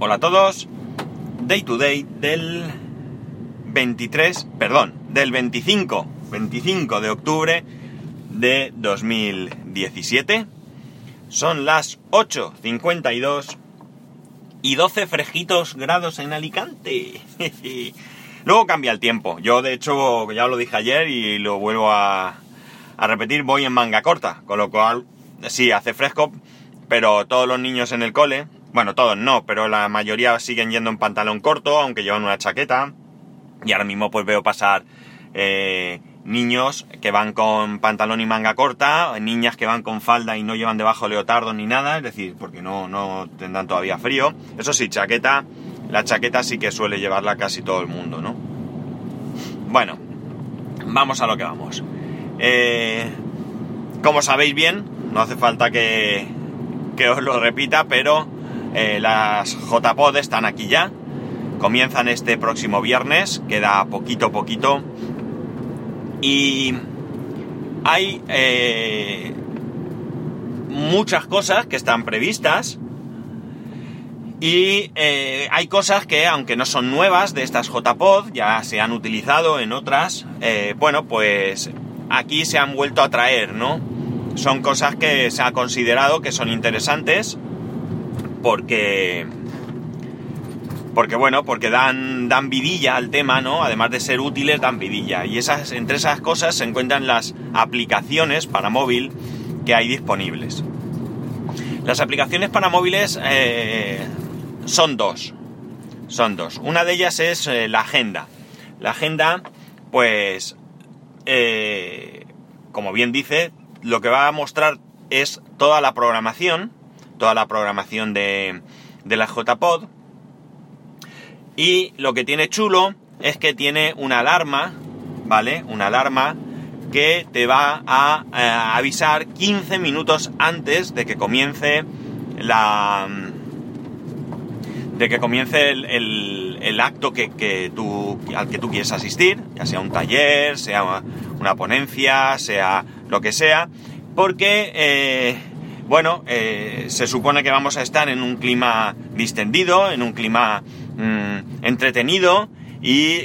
Hola a todos, Day to Day del 25 de octubre de 2017. Son las 8:52 y 12 frejitos grados en Alicante. Luego cambia el tiempo. Yo, de hecho, ya lo dije ayer y lo vuelvo a repetir, voy en manga corta, con lo cual sí hace fresco, pero todos los niños en el cole, bueno, todos no, pero la mayoría siguen yendo en pantalón corto, aunque llevan una chaqueta, y ahora mismo pues veo pasar niños que van con pantalón y manga corta, niñas que van con falda y no llevan debajo leotardos ni nada, es decir, porque no tendrán todavía frío. Eso sí, chaqueta, la chaqueta sí que suele llevarla casi todo el mundo, ¿no? Bueno, vamos a lo que vamos. Como sabéis bien, no hace falta que os lo repita, pero las JPOD están aquí ya, comienzan este próximo viernes, queda poquito, y hay muchas cosas que están previstas y hay cosas que, aunque no son nuevas de estas JPOD, ya se han utilizado en otras, bueno, pues aquí se han vuelto a traer, ¿no? Son cosas que se ha considerado que son interesantes porque dan vidilla al tema, ¿no? Además de ser útiles, dan vidilla. Y entre esas cosas se encuentran las aplicaciones para móvil que hay disponibles. Las aplicaciones para móviles son dos. Una de ellas es la agenda. La agenda, pues, como bien dice, lo que va a mostrar es toda la programación de la JPOD, y lo que tiene chulo es que tiene una alarma, ¿vale? Una alarma que te va a avisar 15 minutos antes de que comience el acto al que tú quieres asistir, ya sea un taller, sea una ponencia, sea lo que sea, porque se supone que vamos a estar en un clima distendido, en un clima entretenido, y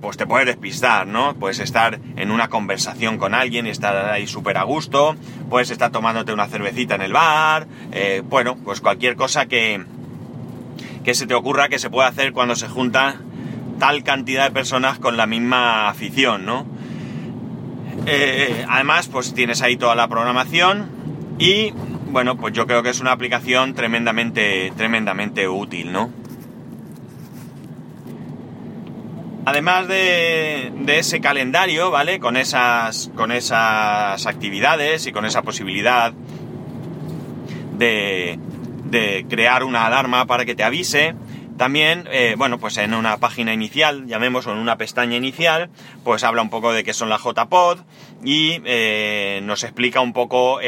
pues te puedes despistar, ¿no? Puedes estar en una conversación con alguien y estar ahí súper a gusto, puedes estar tomándote una cervecita en el bar, pues cualquier cosa que se te ocurra que se pueda hacer cuando se junta tal cantidad de personas con la misma afición, ¿no? Además, pues tienes ahí toda la programación y... Bueno, pues yo creo que es una aplicación tremendamente útil, ¿no? Además de ese calendario, ¿vale? Con esas actividades y con esa posibilidad de crear una alarma para que te avise, también, pues en una página inicial, llamémoslo, en una pestaña inicial, pues habla un poco de qué son las JPOD y nos explica un poco...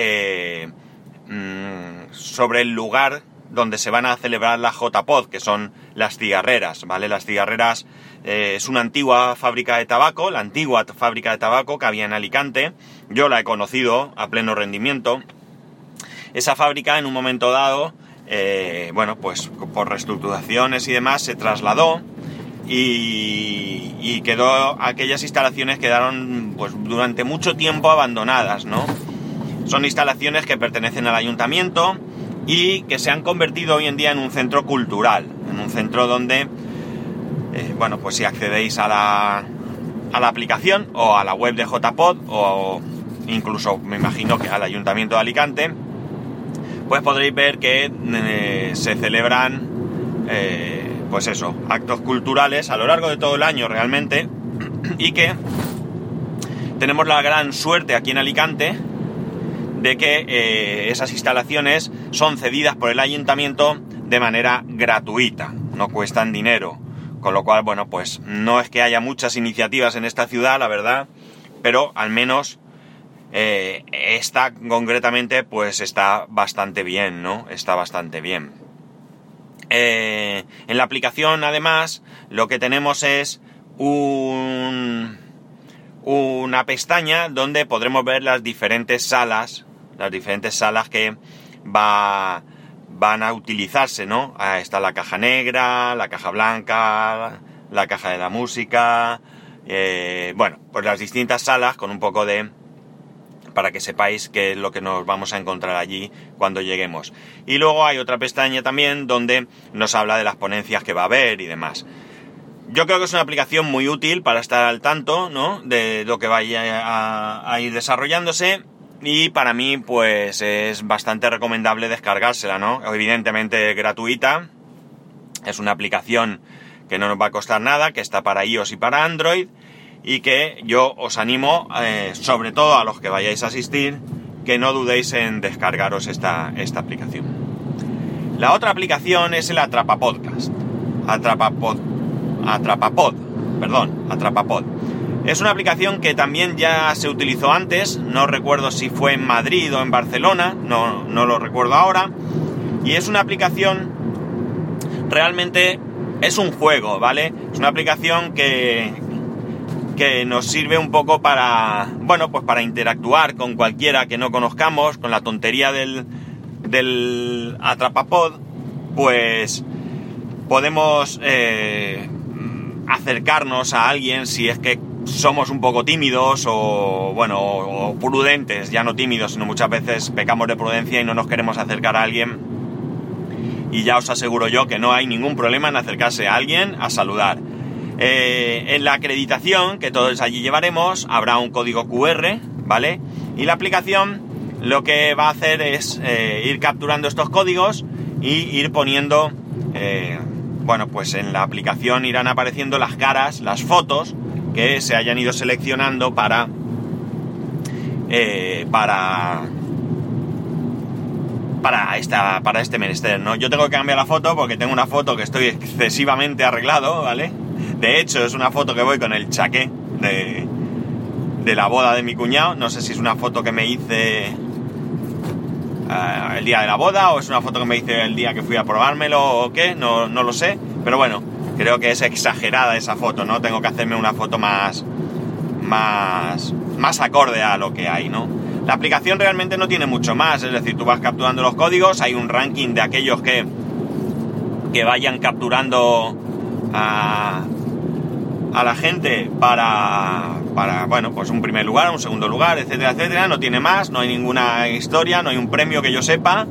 sobre el lugar donde se van a celebrar las JPOD, que son Las Cigarreras, ¿vale? Las Cigarreras es una antigua fábrica de tabaco, que había en Alicante. Yo la he conocido a pleno rendimiento. Esa fábrica, en un momento dado, por reestructuraciones y demás, se trasladó y quedó, aquellas instalaciones quedaron pues durante mucho tiempo abandonadas, ¿no? Son instalaciones que pertenecen al ayuntamiento y que se han convertido hoy en día en un centro cultural, en un centro donde, si accedéis a la aplicación o a la web de JPOD o incluso me imagino que al ayuntamiento de Alicante, pues podréis ver que se celebran, actos culturales a lo largo de todo el año realmente, y que tenemos la gran suerte aquí en Alicante de que esas instalaciones son cedidas por el ayuntamiento de manera gratuita, no cuestan dinero, con lo cual, no es que haya muchas iniciativas en esta ciudad, la verdad, pero al menos esta concretamente, pues está bastante bien, ¿no? Está bastante bien. En la aplicación, además, lo que tenemos es una pestaña donde podremos ver las diferentes salas que va van a utilizarse, ¿no? Ah, está la caja negra, la caja blanca, la caja de la música, bueno, pues las distintas salas con un poco de... para que sepáis qué es lo que nos vamos a encontrar allí cuando lleguemos. Y luego hay otra pestaña también donde nos habla de las ponencias que va a haber y demás. Yo creo que es una aplicación muy útil para estar al tanto, ¿no?, de lo que vaya a ir desarrollándose, y para mí pues es bastante recomendable descargársela, ¿no? Evidentemente gratuita, es una aplicación que no nos va a costar nada, que está para iOS y para Android, y que yo os animo, sobre todo a los que vayáis a asistir, que no dudéis en descargaros esta aplicación. La otra aplicación es el AtrapaPod. Es una aplicación que también ya se utilizó antes, no recuerdo si fue en Madrid o en Barcelona, no lo recuerdo ahora, y es una aplicación, realmente es un juego, ¿vale? Es una aplicación que nos sirve un poco para, bueno, pues para interactuar con cualquiera que no conozcamos, con la tontería del AtrapaPod, pues podemos acercarnos a alguien si es que somos un poco tímidos o, bueno, o prudentes, ya no tímidos, sino muchas veces pecamos de prudencia y no nos queremos acercar a alguien. Y ya os aseguro yo que no hay ningún problema en acercarse a alguien a saludar. En la acreditación que todos allí llevaremos habrá un código QR, ¿vale? Y la aplicación lo que va a hacer es ir capturando estos códigos y ir poniendo... bueno, pues en la aplicación irán apareciendo las caras, las fotos que se hayan ido seleccionando para este menester, ¿no? Yo tengo que cambiar la foto porque tengo una foto que estoy excesivamente arreglado, ¿vale? De hecho, es una foto que voy con el chaqué de la boda de mi cuñado. No sé si es una foto que me hice el día de la boda o es una foto que me hice el día que fui a probármelo o qué, no lo sé, pero bueno, creo que es exagerada esa foto, ¿no? Tengo que hacerme una foto más acorde a lo que hay, ¿no? La aplicación realmente no tiene mucho más, es decir, tú vas capturando los códigos, hay un ranking de aquellos que vayan capturando a la gente para, bueno, pues un primer lugar, un segundo lugar, etcétera, etcétera. No tiene más, no hay ninguna historia, no hay un premio que yo sepa,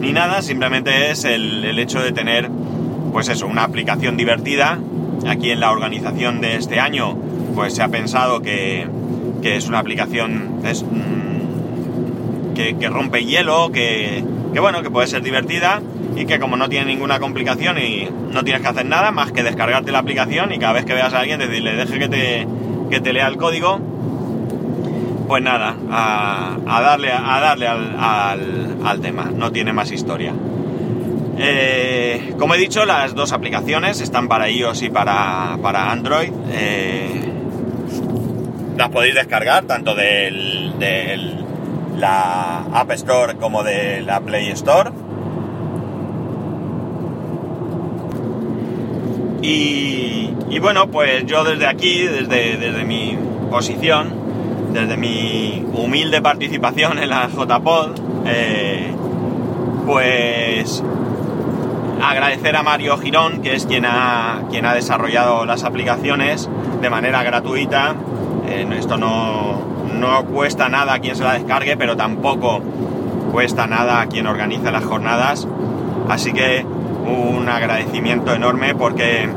ni nada, simplemente es el hecho de tener, pues eso, una aplicación divertida. Aquí en la organización de este año, pues se ha pensado que es una aplicación que rompe hielo, que bueno, que puede ser divertida y que como no tiene ninguna complicación y no tienes que hacer nada más que descargarte la aplicación y cada vez que veas a alguien decirle deje que te lea el código, pues nada, a darle al tema, no tiene más historia. Como he dicho, las dos aplicaciones están para iOS y para Android, las podéis descargar tanto de la App Store como de la Play Store. Y bueno, pues yo desde aquí, desde mi posición, desde mi humilde participación en la JPod, pues agradecer a Mario Girón, que es quien ha desarrollado las aplicaciones de manera gratuita. Esto no cuesta nada a quien se la descargue, pero tampoco cuesta nada a quien organiza las jornadas, así que un agradecimiento enorme porque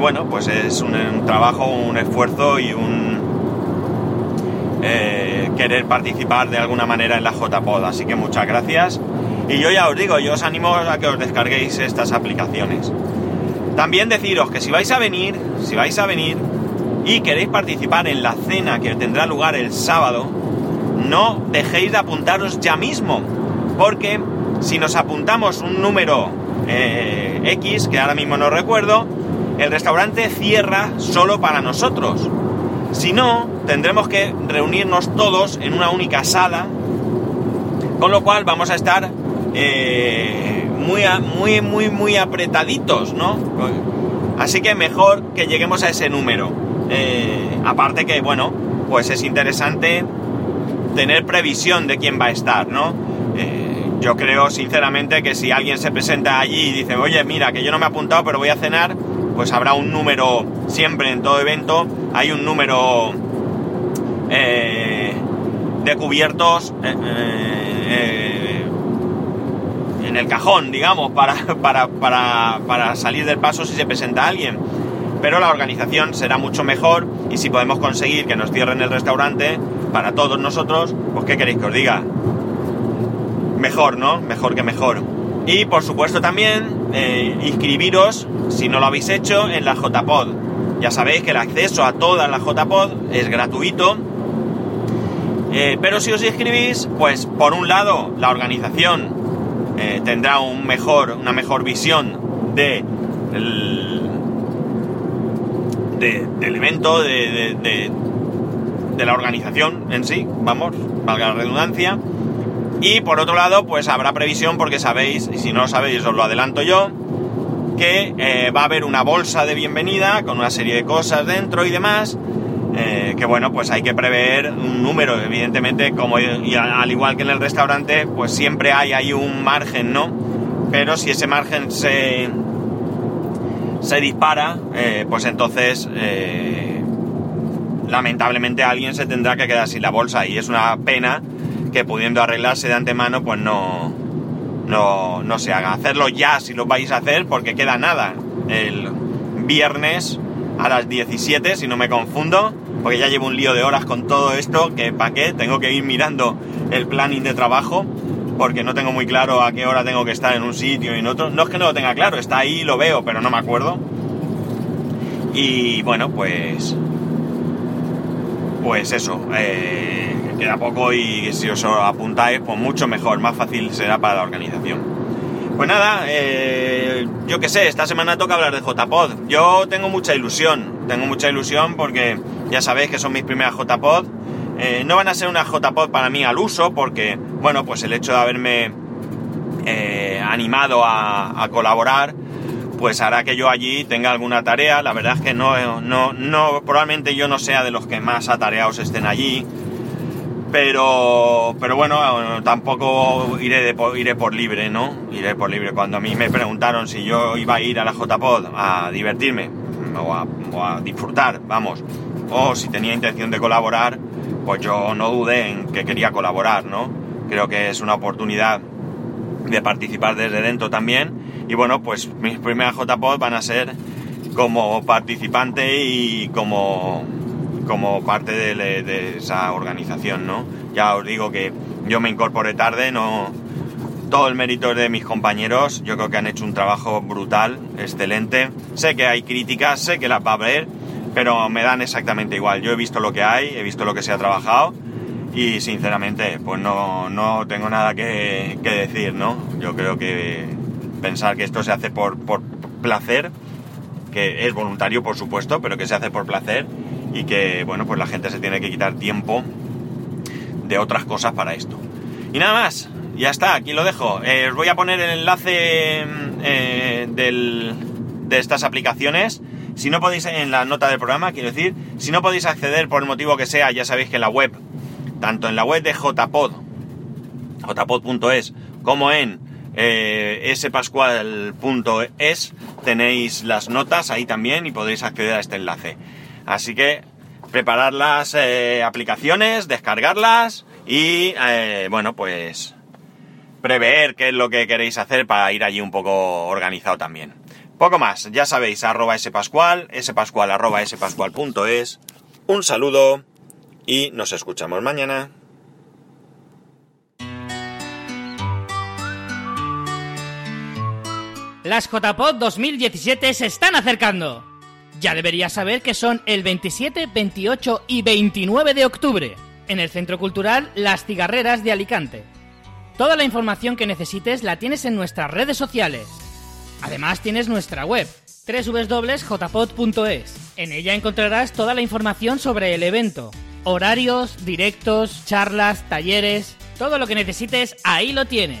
bueno, pues es un trabajo, un esfuerzo y un querer participar de alguna manera en la JPod, así que muchas gracias. Y yo ya os digo, yo os animo a que os descarguéis estas aplicaciones. También deciros que si vais a venir y queréis participar en la cena que tendrá lugar el sábado, no dejéis de apuntaros ya mismo, porque si nos apuntamos un número X, que ahora mismo no recuerdo, el restaurante cierra solo para nosotros. Si no, tendremos que reunirnos todos en una única sala, con lo cual vamos a estar muy apretaditos, ¿no? Así que mejor que lleguemos a ese número. Aparte que, bueno, pues es interesante tener previsión de quién va a estar, ¿no? Yo creo sinceramente que si alguien se presenta allí y dice, oye, mira, que yo no me he apuntado pero voy a cenar, pues habrá un número, siempre en todo evento hay un número de cubiertos en el cajón, digamos, para salir del paso si se presenta alguien. Pero la organización será mucho mejor, y si podemos conseguir que nos cierren el restaurante para todos nosotros, pues ¿qué queréis que os diga? Mejor, ¿no? Mejor que mejor. Y por supuesto también inscribiros, si no lo habéis hecho, en la JPOD. Ya sabéis que el acceso a todas las JPOD es gratuito, pero si os inscribís, pues por un lado la organización tendrá una mejor visión del evento, de la organización en sí, vamos, valga la redundancia. Y por otro lado, pues habrá previsión, porque sabéis, y si no lo sabéis os lo adelanto yo, que va a haber una bolsa de bienvenida con una serie de cosas dentro y demás, que bueno, pues hay que prever un número, evidentemente, como y al igual que en el restaurante, pues siempre hay ahí un margen, ¿no? Pero si ese margen se dispara, pues entonces lamentablemente alguien se tendrá que quedar sin la bolsa, y es una pena que pudiendo arreglarse de antemano, pues no se haga. Hacerlo ya si lo vais a hacer, porque queda nada, el viernes a las 17, si no me confundo, porque ya llevo un lío de horas con todo esto, que para qué, tengo que ir mirando el planning de trabajo, porque no tengo muy claro a qué hora tengo que estar en un sitio y en otro. No es que no lo tenga claro, está ahí, lo veo, pero no me acuerdo. Y bueno, pues eso, queda poco, y si os apuntáis, pues mucho mejor, más fácil será para la organización. Pues nada, yo qué sé, esta semana toca hablar de JPOD. Yo tengo mucha ilusión porque ya sabéis que son mis primeras JPOD. No van a ser unas JPOD para mí al uso, porque bueno, pues el hecho de haberme animado a colaborar, pues hará que yo allí tenga alguna tarea. La verdad es que no probablemente yo no sea de los que más atareados estén allí, pero bueno, tampoco iré por libre, ¿no? Iré por libre. Cuando a mí me preguntaron si yo iba a ir a la JPOD a divertirme o a disfrutar, vamos, o si tenía intención de colaborar, pues yo no dudé en que quería colaborar, ¿no? Creo que es una oportunidad de participar desde dentro también. Y bueno, pues mis primeras JPOD van a ser como participante y como parte de esa organización, ¿no? Ya os digo que yo me incorporé tarde, no, todo el mérito es de mis compañeros. Yo creo que han hecho un trabajo brutal, excelente. Sé que hay críticas, sé que las va a haber, pero me dan exactamente igual. Yo he visto lo que hay, he visto lo que se ha trabajado, y sinceramente pues no tengo nada que decir, ¿no? Yo creo que pensar que esto se hace por placer, que es voluntario por supuesto, pero que se hace por placer, y que bueno, pues la gente se tiene que quitar tiempo de otras cosas para esto. Y nada más, ya está, aquí lo dejo. Os voy a poner el enlace de estas aplicaciones. Si no podéis, en la nota del programa, quiero decir, si no podéis acceder por el motivo que sea, ya sabéis que en la web, tanto en la web de jpod.es, como en spascual.es, tenéis las notas ahí también y podréis acceder a este enlace. Así que preparad las aplicaciones, descargarlas y, bueno, pues prever qué es lo que queréis hacer para ir allí un poco organizado también. Poco más, ya sabéis, @spascual, spascual, @spascual.es. Un saludo y nos escuchamos mañana. Las JPOD 2017 se están acercando. Ya deberías saber que son el 27, 28 y 29 de octubre en el Centro Cultural Las Cigarreras de Alicante. Toda la información que necesites la tienes en nuestras redes sociales. Además tienes nuestra web, www.jpod.es. En ella encontrarás toda la información sobre el evento, horarios, directos, charlas, talleres, todo lo que necesites, ahí lo tienes.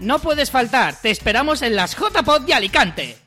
No puedes faltar, te esperamos en las JPOD de Alicante.